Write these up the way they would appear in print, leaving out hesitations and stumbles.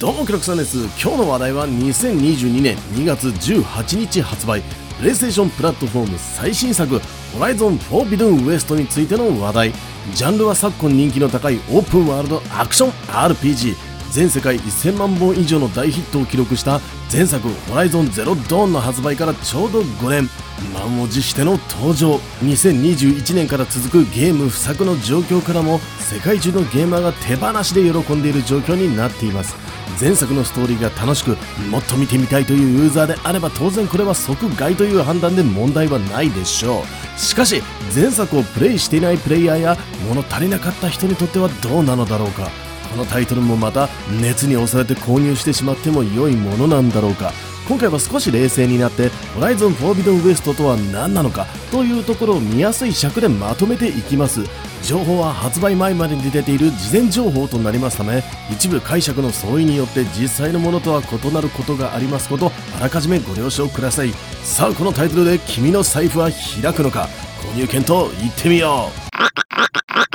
どうもクロクさんです。今日の話題は2022年2月18日発売 PlayStation プラットフォーム最新作 Horizon Forbidden West についての話題。ジャンルは昨今人気の高いオープンワールドアクション RPG、 全世界1000万本以上の大ヒットを記録した前作 Horizon Zero Dawn の発売からちょうど5年、満を持しての登場。2021年から続くゲーム不作の状況からも世界中のゲーマーが手放しで喜んでいる状況になっています。前作のストーリーが楽しく、もっと見てみたいというユーザーであれば当然これは即買いという判断で問題はないでしょう。しかし前作をプレイしていないプレイヤーや物足りなかった人にとってはどうなのだろうか。このタイトルもまた熱に押されて購入してしまっても良いものなんだろうか。今回は少し冷静になってHorizon Forbidden Westとは何なのかというところを見やすい尺でまとめていきます。情報は発売前までに出ている事前情報となりますため、一部解釈の相違によって実際のものとは異なることがありますこと、あらかじめご了承ください。さあ、このタイトルで君の財布は開くのか、購入検討いってみよう。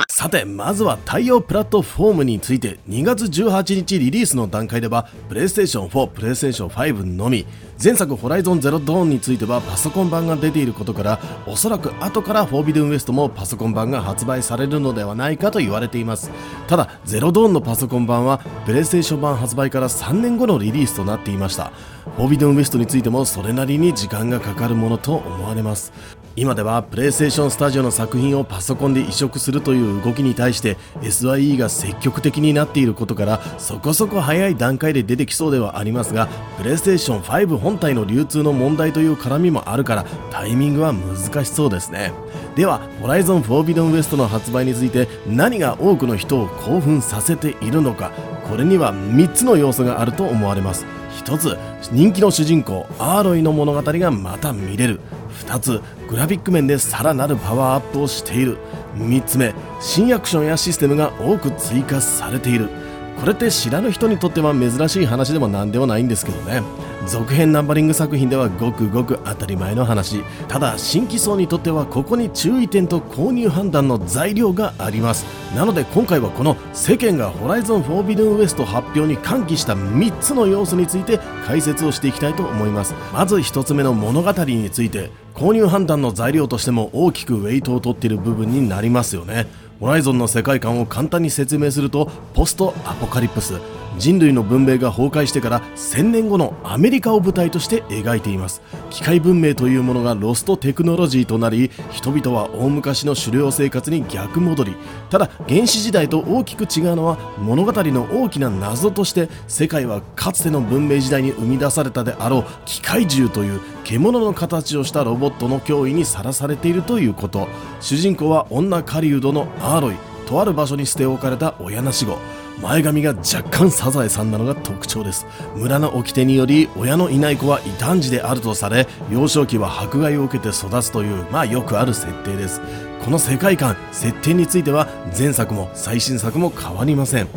さて、まずは対応プラットフォームについて、2月18日リリースの段階では PlayStation 4、PlayStation 5 のみ。前作 Horizon Zero Dawn についてはパソコン版が出ていることから、おそらく後から Forbidden West もパソコン版が発売されるのではないかと言われています。ただ Zero Dawn のパソコン版は PlayStation 版発売から3年後のリリースとなっていました。 Forbidden West についてもそれなりに時間がかかるものと思われます。今では PlayStation スタジオの作品をパソコンで移植するという動きに対して SIE が積極的になっていることから、そこそこ早い段階で出てきそうではありますが、 PlayStation 5本体の流通の問題という絡みもあるからタイミングは難しそうですね。では Horizon Forbidden West の発売について何が多くの人を興奮させているのか。これには3つの要素があると思われます。1つ、人気の主人公アーロイの物語がまた見れる。2つ、グラフィック面でさらなるパワーアップをしている。3つ目、新アクションやシステムが多く追加されている。これって知らぬ人にとっては珍しい話でも何でもないんですけどね。続編ナンバリング作品ではごく当たり前の話。ただ新規層にとってはここに注意点と購入判断の材料があります。なので今回はこの世間が Horizon Forbidden West 発表に歓喜した3つの要素について解説をしていきたいと思います。まず1つ目の物語について、購入判断の材料としても大きくウェイトを取っている部分になりますよね。ホライゾンの世界観を簡単に説明すると、ポストアポカリプス、人類の文明が崩壊してから1000年後のアメリカを舞台として描いています。機械文明というものがロストテクノロジーとなり、人々は大昔の狩猟生活に逆戻り。ただ原始時代と大きく違うのは、物語の大きな謎として世界はかつての文明時代に生み出されたであろう機械獣という獣の形をしたロボットの脅威にさらされているということ。主人公は女狩人のアーロイ。とある場所に捨て置かれた親なし子、前髪が若干サザエさんなのが特徴です。村の掟により親のいない子は異端児であるとされ、幼少期は迫害を受けて育つという、まあよくある設定です。この世界観、設定については前作も最新作も変わりません。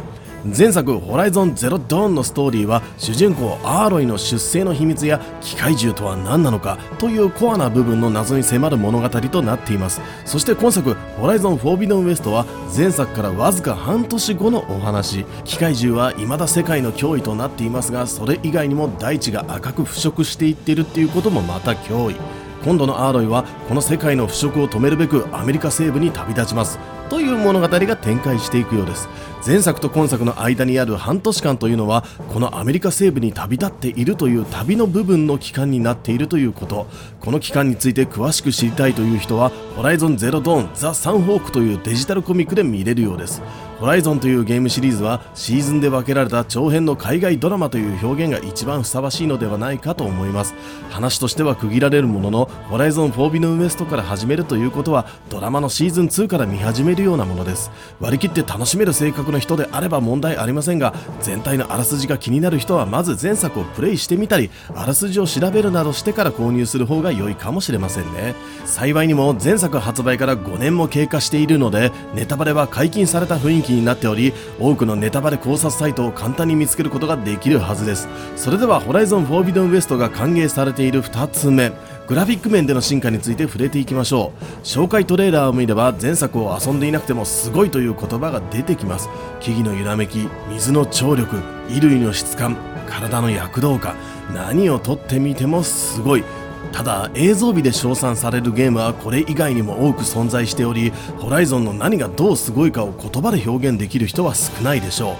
前作 Horizon Zero Dawn のストーリーは主人公アーロイの出生の秘密や機械獣とは何なのかというコアな部分の謎に迫る物語となっています。そして今作 Horizon Forbidden West は前作からわずか半年後のお話。機械獣は未だ世界の脅威となっていますが、それ以外にも大地が赤く腐食していっているっていうこともまた脅威。今度のアーロイはこの世界の腐食を止めるべくアメリカ西部に旅立ちますという物語が展開していくようです。前作と今作の間にある半年間というのは、このアメリカ西部に旅立っているという旅の部分の期間になっているということ。この期間について詳しく知りたいという人は Horizon Zero Dawn The Sun Hawk というデジタルコミックで見れるようです。Horizon というゲームシリーズはシーズンで分けられた長編の海外ドラマという表現が一番ふさわしいのではないかと思います。話としては区切られるものの、 Horizon Forbidden West から始めるということはドラマのシーズン2から見始めるようなものです。割り切って楽しめる性格の人であれば問題ありませんが、全体のあらすじが気になる人はまず前作をプレイしてみたり、あらすじを調べるなどしてから購入する方が良いかもしれませんね。幸いにも前作発売から5年も経過しているので、ネタバレは解禁された雰囲気になっており、多くのネタバレ考察サイトを簡単に見つけることができるはずです。それでは Horizon Forbidden West が歓迎されている2つ目、グラフィック面での進化について触れていきましょう。紹介トレーラーを見れば前作を遊んでいなくてもすごいという言葉が出てきます。木々の揺らめき、水の張力、衣類の質感、体の躍動感、何を撮ってみてもすごい。ただ映像美で称賛されるゲームはこれ以外にも多く存在しており、ホライゾンの何がどうすごいかを言葉で表現できる人は少ないでしょう。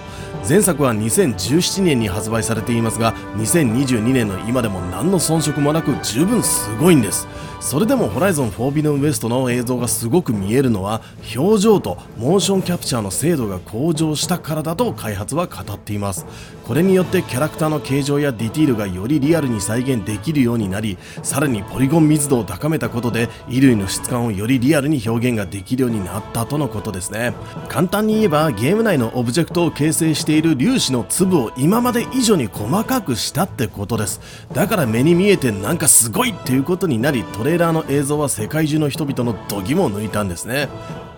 前作は2017年に発売されていますが、2022年の今でも何の遜色もなく十分すごいんです。それでもHorizon Forbidden Westの映像がすごく見えるのは、表情とモーションキャプチャーの精度が向上したからだと開発は語っています。これによってキャラクターの形状やディティールがよりリアルに再現できるようになり、さらにポリゴン密度を高めたことで衣類の質感をよりリアルに表現ができるようになったとのことですね。簡単に言えば、ゲーム内のオブジェクトを形成している粒子の粒を今まで以上に細かくしたってことです。だから目に見えてなんかすごいっていうことになり、トレーラーの映像は世界中の人々の度肝を抜いたんですね。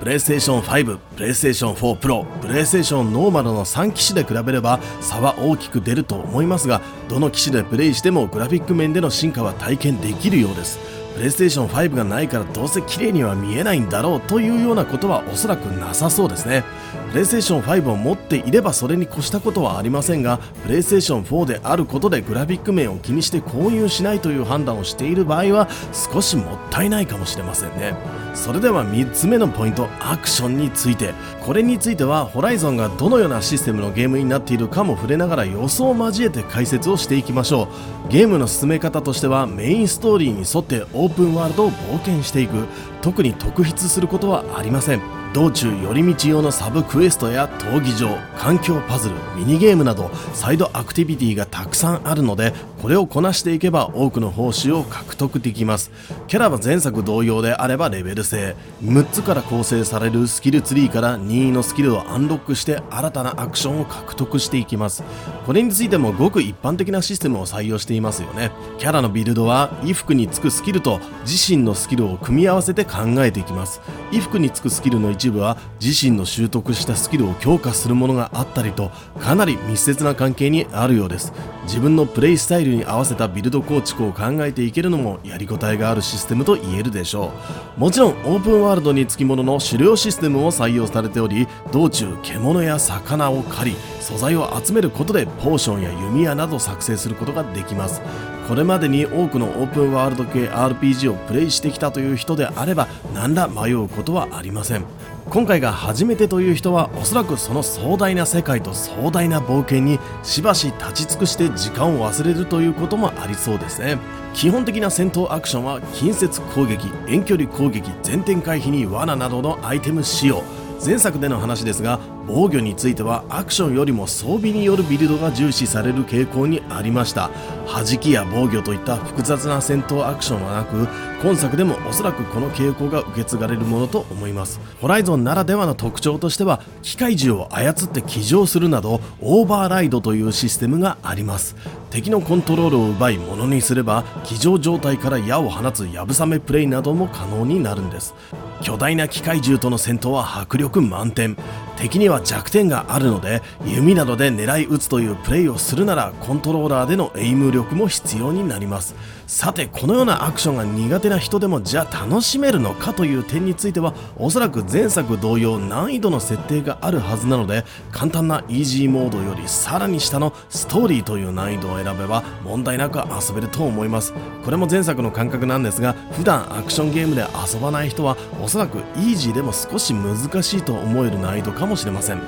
PlayStation 5、PlayStation 4 Pro、PlayStation ノーマルの3機種で比べれば差は大きく出ると思いますが、どの機種でプレイしてもグラフィック面での進化は体験できるようです。PlayStation 5がないからどうせ綺麗には見えないんだろうというようなことはおそらくなさそうですね。PlayStation 5を持っていればそれに越したことはありませんが、PlayStation 4であることでグラフィック面を気にして購入しないという判断をしている場合は少しもったいないかもしれませんね。それでは3つ目のポイント、アクションについて。これについてはHorizonがどのようなシステムのゲームになっているかも触れながら予想を交えて解説をしていきましょう。ゲームの進め方としては、メインストーリーに沿ってオープンワールドを冒険していく。特に特筆することはありません。道中寄り道用のサブクエストや闘技場、環境パズル、ミニゲームなどサイドアクティビティがたくさんあるので、これをこなしていけば多くの報酬を獲得できます。キャラは前作同様であればレベル制、6つから構成されるスキルツリーから任意のスキルをアンロックして新たなアクションを獲得していきます。これについてもごく一般的なシステムを採用していますよね。キャラのビルドは衣服につくスキルと自身のスキルを組み合わせて考えていきます。衣服につくスキルの一部は自身の習得したスキルを強化するものがあったりと、かなり密接な関係にあるようです。自分のプレイスタイルに合わせたビルド構築を考えていけるのもやりごたえがあるシステムと言えるでしょう。もちろんオープンワールドにつきものの狩猟システムも採用されており、道中獣や魚を狩り素材を集めることでポーションや弓矢など作成することができます。これまでに多くのオープンワールド系 RPG をプレイしてきたという人であれば何ら迷うことはありません。今回が初めてという人はおそらくその壮大な世界と壮大な冒険にしばし立ち尽くして時間を忘れるということもありそうですね。基本的な戦闘アクションは近接攻撃、遠距離攻撃、前転回避に罠などのアイテム使用。前作での話ですが、防御についてはアクションよりも装備によるビルドが重視される傾向にありました。弾きや防御といった複雑な戦闘アクションはなく、今作でもおそらくこの傾向が受け継がれるものと思います。ホライゾンならではの特徴としては、機械銃を操って騎乗するなどオーバーライドというシステムがあります。敵のコントロールを奪い物にすれば、騎乗状態から矢を放つやぶさめプレイなども可能になるんです。巨大な機械銃との戦闘は迫力満点。敵には弱点があるので、弓などで狙い撃つというプレイをするならコントローラーでのエイム力も必要になります。さて、このようなアクションが苦手な人でもじゃあ楽しめるのかという点については、おそらく前作同様難易度の設定があるはずなので、簡単なイージーモードよりさらに下のストーリーという難易度を選べば問題なく遊べると思います。これも前作の感覚なんですが、普段アクションゲームで遊ばない人はおそらくイージーでも少し難しいと思える難易度かもしれません。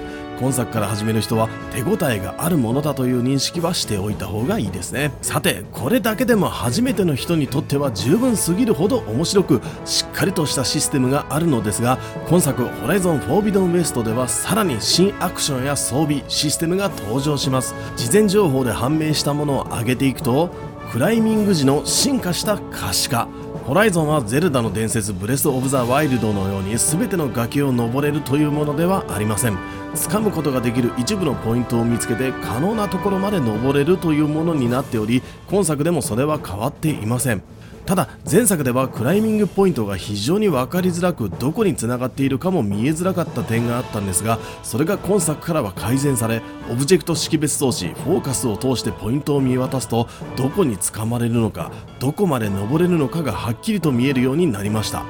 今作から始める人は手応えがあるものだという認識はしておいた方がいいですね。さて、これだけでも初めての人にとっては十分すぎるほど面白くしっかりとしたシステムがあるのですが、今作Horizon Forbidden Westではさらに新アクションや装備、システムが登場します。事前情報で判明したものを挙げていくと、クライミング時の進化した可視化。ホライゾンはゼルダの伝説ブレス・オブ・ザ・ワイルドのように全ての崖を登れるというものではありません。掴むことができる一部のポイントを見つけて可能なところまで登れるというものになっており、今作でもそれは変わっていません。ただ前作ではクライミングポイントが非常に分かりづらく、どこにつながっているかも見えづらかった点があったんですが、それが今作からは改善され、オブジェクト識別装置フォーカスを通してポイントを見渡すと、どこにつかまれるのかどこまで登れるのかがはっきりと見えるようになりました。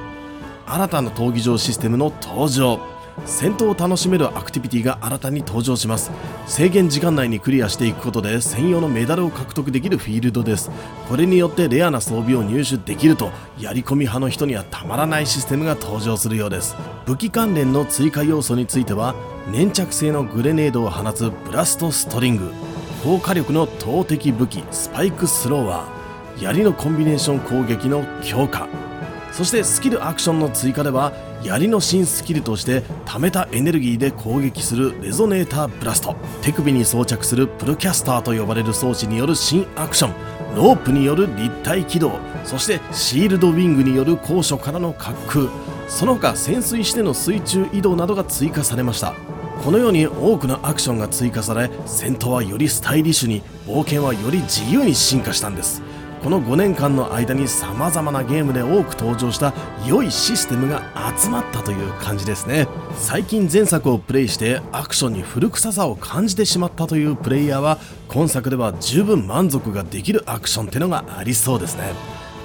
新たな闘技場システムの登場。戦闘を楽しめるアクティビティが新たに登場します。制限時間内にクリアしていくことで専用のメダルを獲得できるフィールドです。これによってレアな装備を入手できると、やり込み派の人にはたまらないシステムが登場するようです。武器関連の追加要素については、粘着性のグレネードを放つブラストストリング、高火力の投擲武器スパイクスローワー、槍のコンビネーション攻撃の強化、そしてスキルアクションの追加では、槍の新スキルとして溜めたエネルギーで攻撃するレゾネーターブラスト、手首に装着するプロキャスターと呼ばれる装置による新アクション、ロープによる立体起動、そしてシールドウィングによる高所からの滑空、その他潜水しての水中移動などが追加されました。このように多くのアクションが追加され、戦闘はよりスタイリッシュに、冒険はより自由に進化したんです。この5年間の間に様々なゲームで多く登場した良いシステムが集まったという感じですね。最近前作をプレイしてアクションに古臭さを感じてしまったというプレイヤーは、今作では十分満足ができるアクションってのがありそうですね。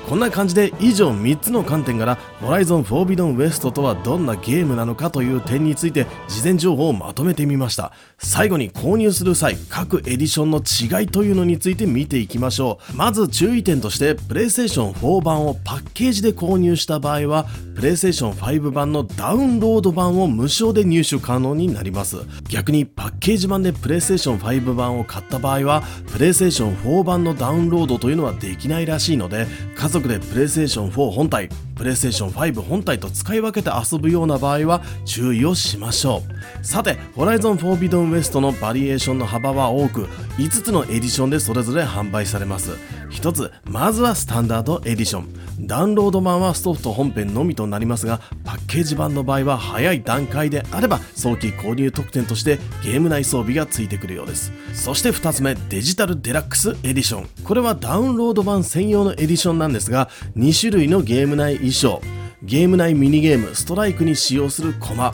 こんな感じで以上3つの観点から Horizon Forbidden West とはどんなゲームなのかという点について事前情報をまとめてみました。最後に購入する際、各エディションの違いというのについて見ていきましょう。まず注意点として、 PlayStation 4版をパッケージで購入した場合は PlayStation 5版のダウンロード版を無償で入手可能になります。逆にパッケージ版で PlayStation 5版を買った場合は PlayStation 4版のダウンロードというのはできないらしいので、家族でPlayStation 4本体、PlayStation 5本体と使い分けて遊ぶような場合は注意をしましょう。さて、Horizon Forbidden West のバリエーションの幅は多く、5つのエディションでそれぞれ販売されます。1つ、まずはスタンダードエディション。ダウンロード版はソフト本編のみとなりますが、パッケージ版の場合は早い段階であれば早期購入特典としてゲーム内装備がついてくるようです。そして2つ目、デジタルデラックスエディション。これはダウンロード版専用のエディションなんですが、2種類のゲーム内衣装、ゲーム内ミニゲームストライクに使用するコマ、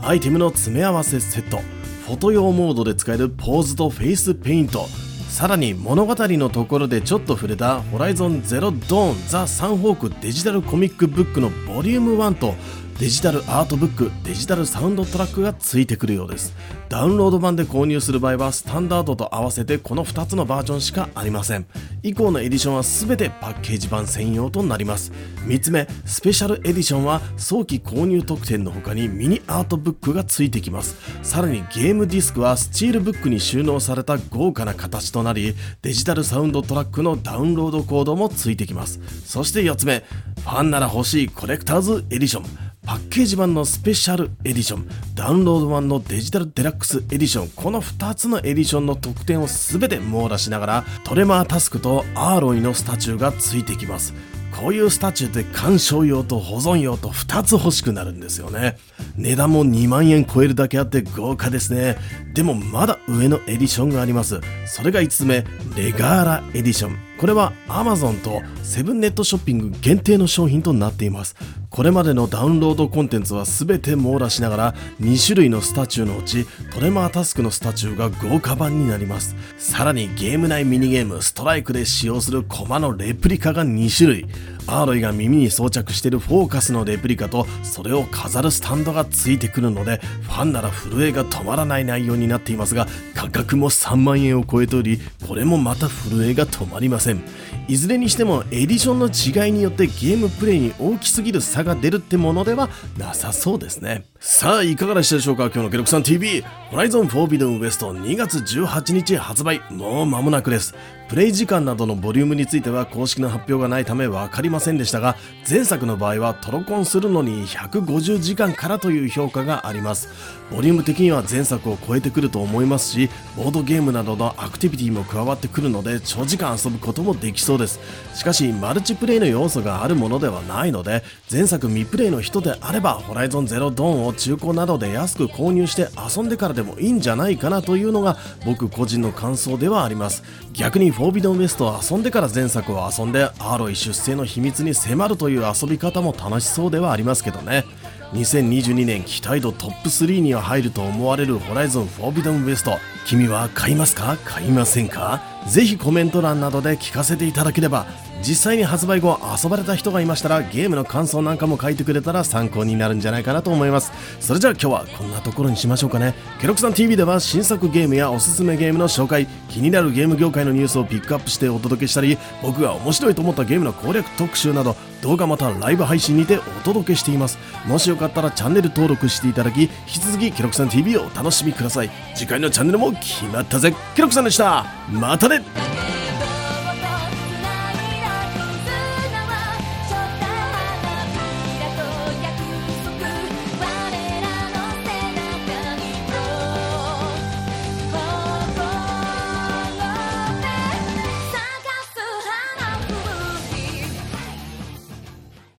アイテムの詰め合わせセット、フォト用モードで使えるポーズとフェイスペイント、さらに物語のところでちょっと触れたホライゾンゼロドーンザ・サンホークデジタルコミックブックのボリューム1とデジタルアートブック、デジタルサウンドトラックがついてくるようです。ダウンロード版で購入する場合はスタンダードと合わせてこの2つのバージョンしかありません。以降のエディションは全てパッケージ版専用となります。3つ目、スペシャルエディションは早期購入特典の他にミニアートブックがついてきます。さらにゲームディスクはスチールブックに収納された豪華な形となり、デジタルサウンドトラックのダウンロードコードもついてきます。そして4つ目、ファンなら欲しいコレクターズエディション。パッケージ版のスペシャルエディション、ダウンロード版のデジタルデラックスエディション、この2つのエディションの特典を全て網羅しながら、トレマータスクとアーロイのスタチューがついてきます。こういうスタチューって鑑賞用と保存用と2つ欲しくなるんですよね。値段も2万円超えるだけあって豪華ですね。でもまだ上のエディションがあります。それが5つ目、レガーラエディション。これは Amazon とセブンネットショッピング限定の商品となっています。これまでのダウンロードコンテンツは全て網羅しながら、2種類のスタチューのうちトレマータスクのスタチューが豪華版になります。さらにゲーム内ミニゲームストライクで使用するコマのレプリカが2種類、アーロイが耳に装着しているフォーカスのレプリカとそれを飾るスタンドがついてくるので、ファンなら震えが止まらない内容になっていますが、価格も3万円を超えており、これもまた震えが止まりません。いずれにしてもエディションの違いによってゲームプレイに大きすぎる差が出るってものではなさそうですね。さあ、いかがでしたでしょうか。今日のケロクさん TV、 Horizon Forbidden West 2月18日発売、もう間もなくです。プレイ時間などのボリュームについては公式の発表がないため分かりません。ませんでしたが、前作の場合はトロコンするのに150時間からという評価があります。ボリューム的には前作を超えてくると思いますし、ボードゲームなどのアクティビティも加わってくるので長時間遊ぶこともできそうです。しかしマルチプレイの要素があるものではないので、前作未プレイの人であればホライゾンゼロドーンを中古などで安く購入して遊んでからでもいいんじゃないかなというのが僕個人の感想ではあります。逆にフォービドンウエストを遊んでから前作を遊んでアーロイ出世の秘密に迫るという遊び方も楽しそうではありますけどね。2022年期待度トップ3には入ると思われるHorizon Forbidden West、君は買いますか買いませんか？ぜひコメント欄などで聞かせていただければ、実際に発売後遊ばれた人がいましたらゲームの感想なんかも書いてくれたら参考になるんじゃないかなと思います。それじゃあ今日はこんなところにしましょうかね。ケロクさん TV では新作ゲームやおすすめゲームの紹介、気になるゲーム業界のニュースをピックアップしてお届けしたり、僕が面白いと思ったゲームの攻略特集など動画またライブ配信にてお届けしています。もしよかったらチャンネル登録していただき、引き続きケロクさん TV をお楽しみください。次回のチャンネルも決まったぜ。ケロクさんでした。またね。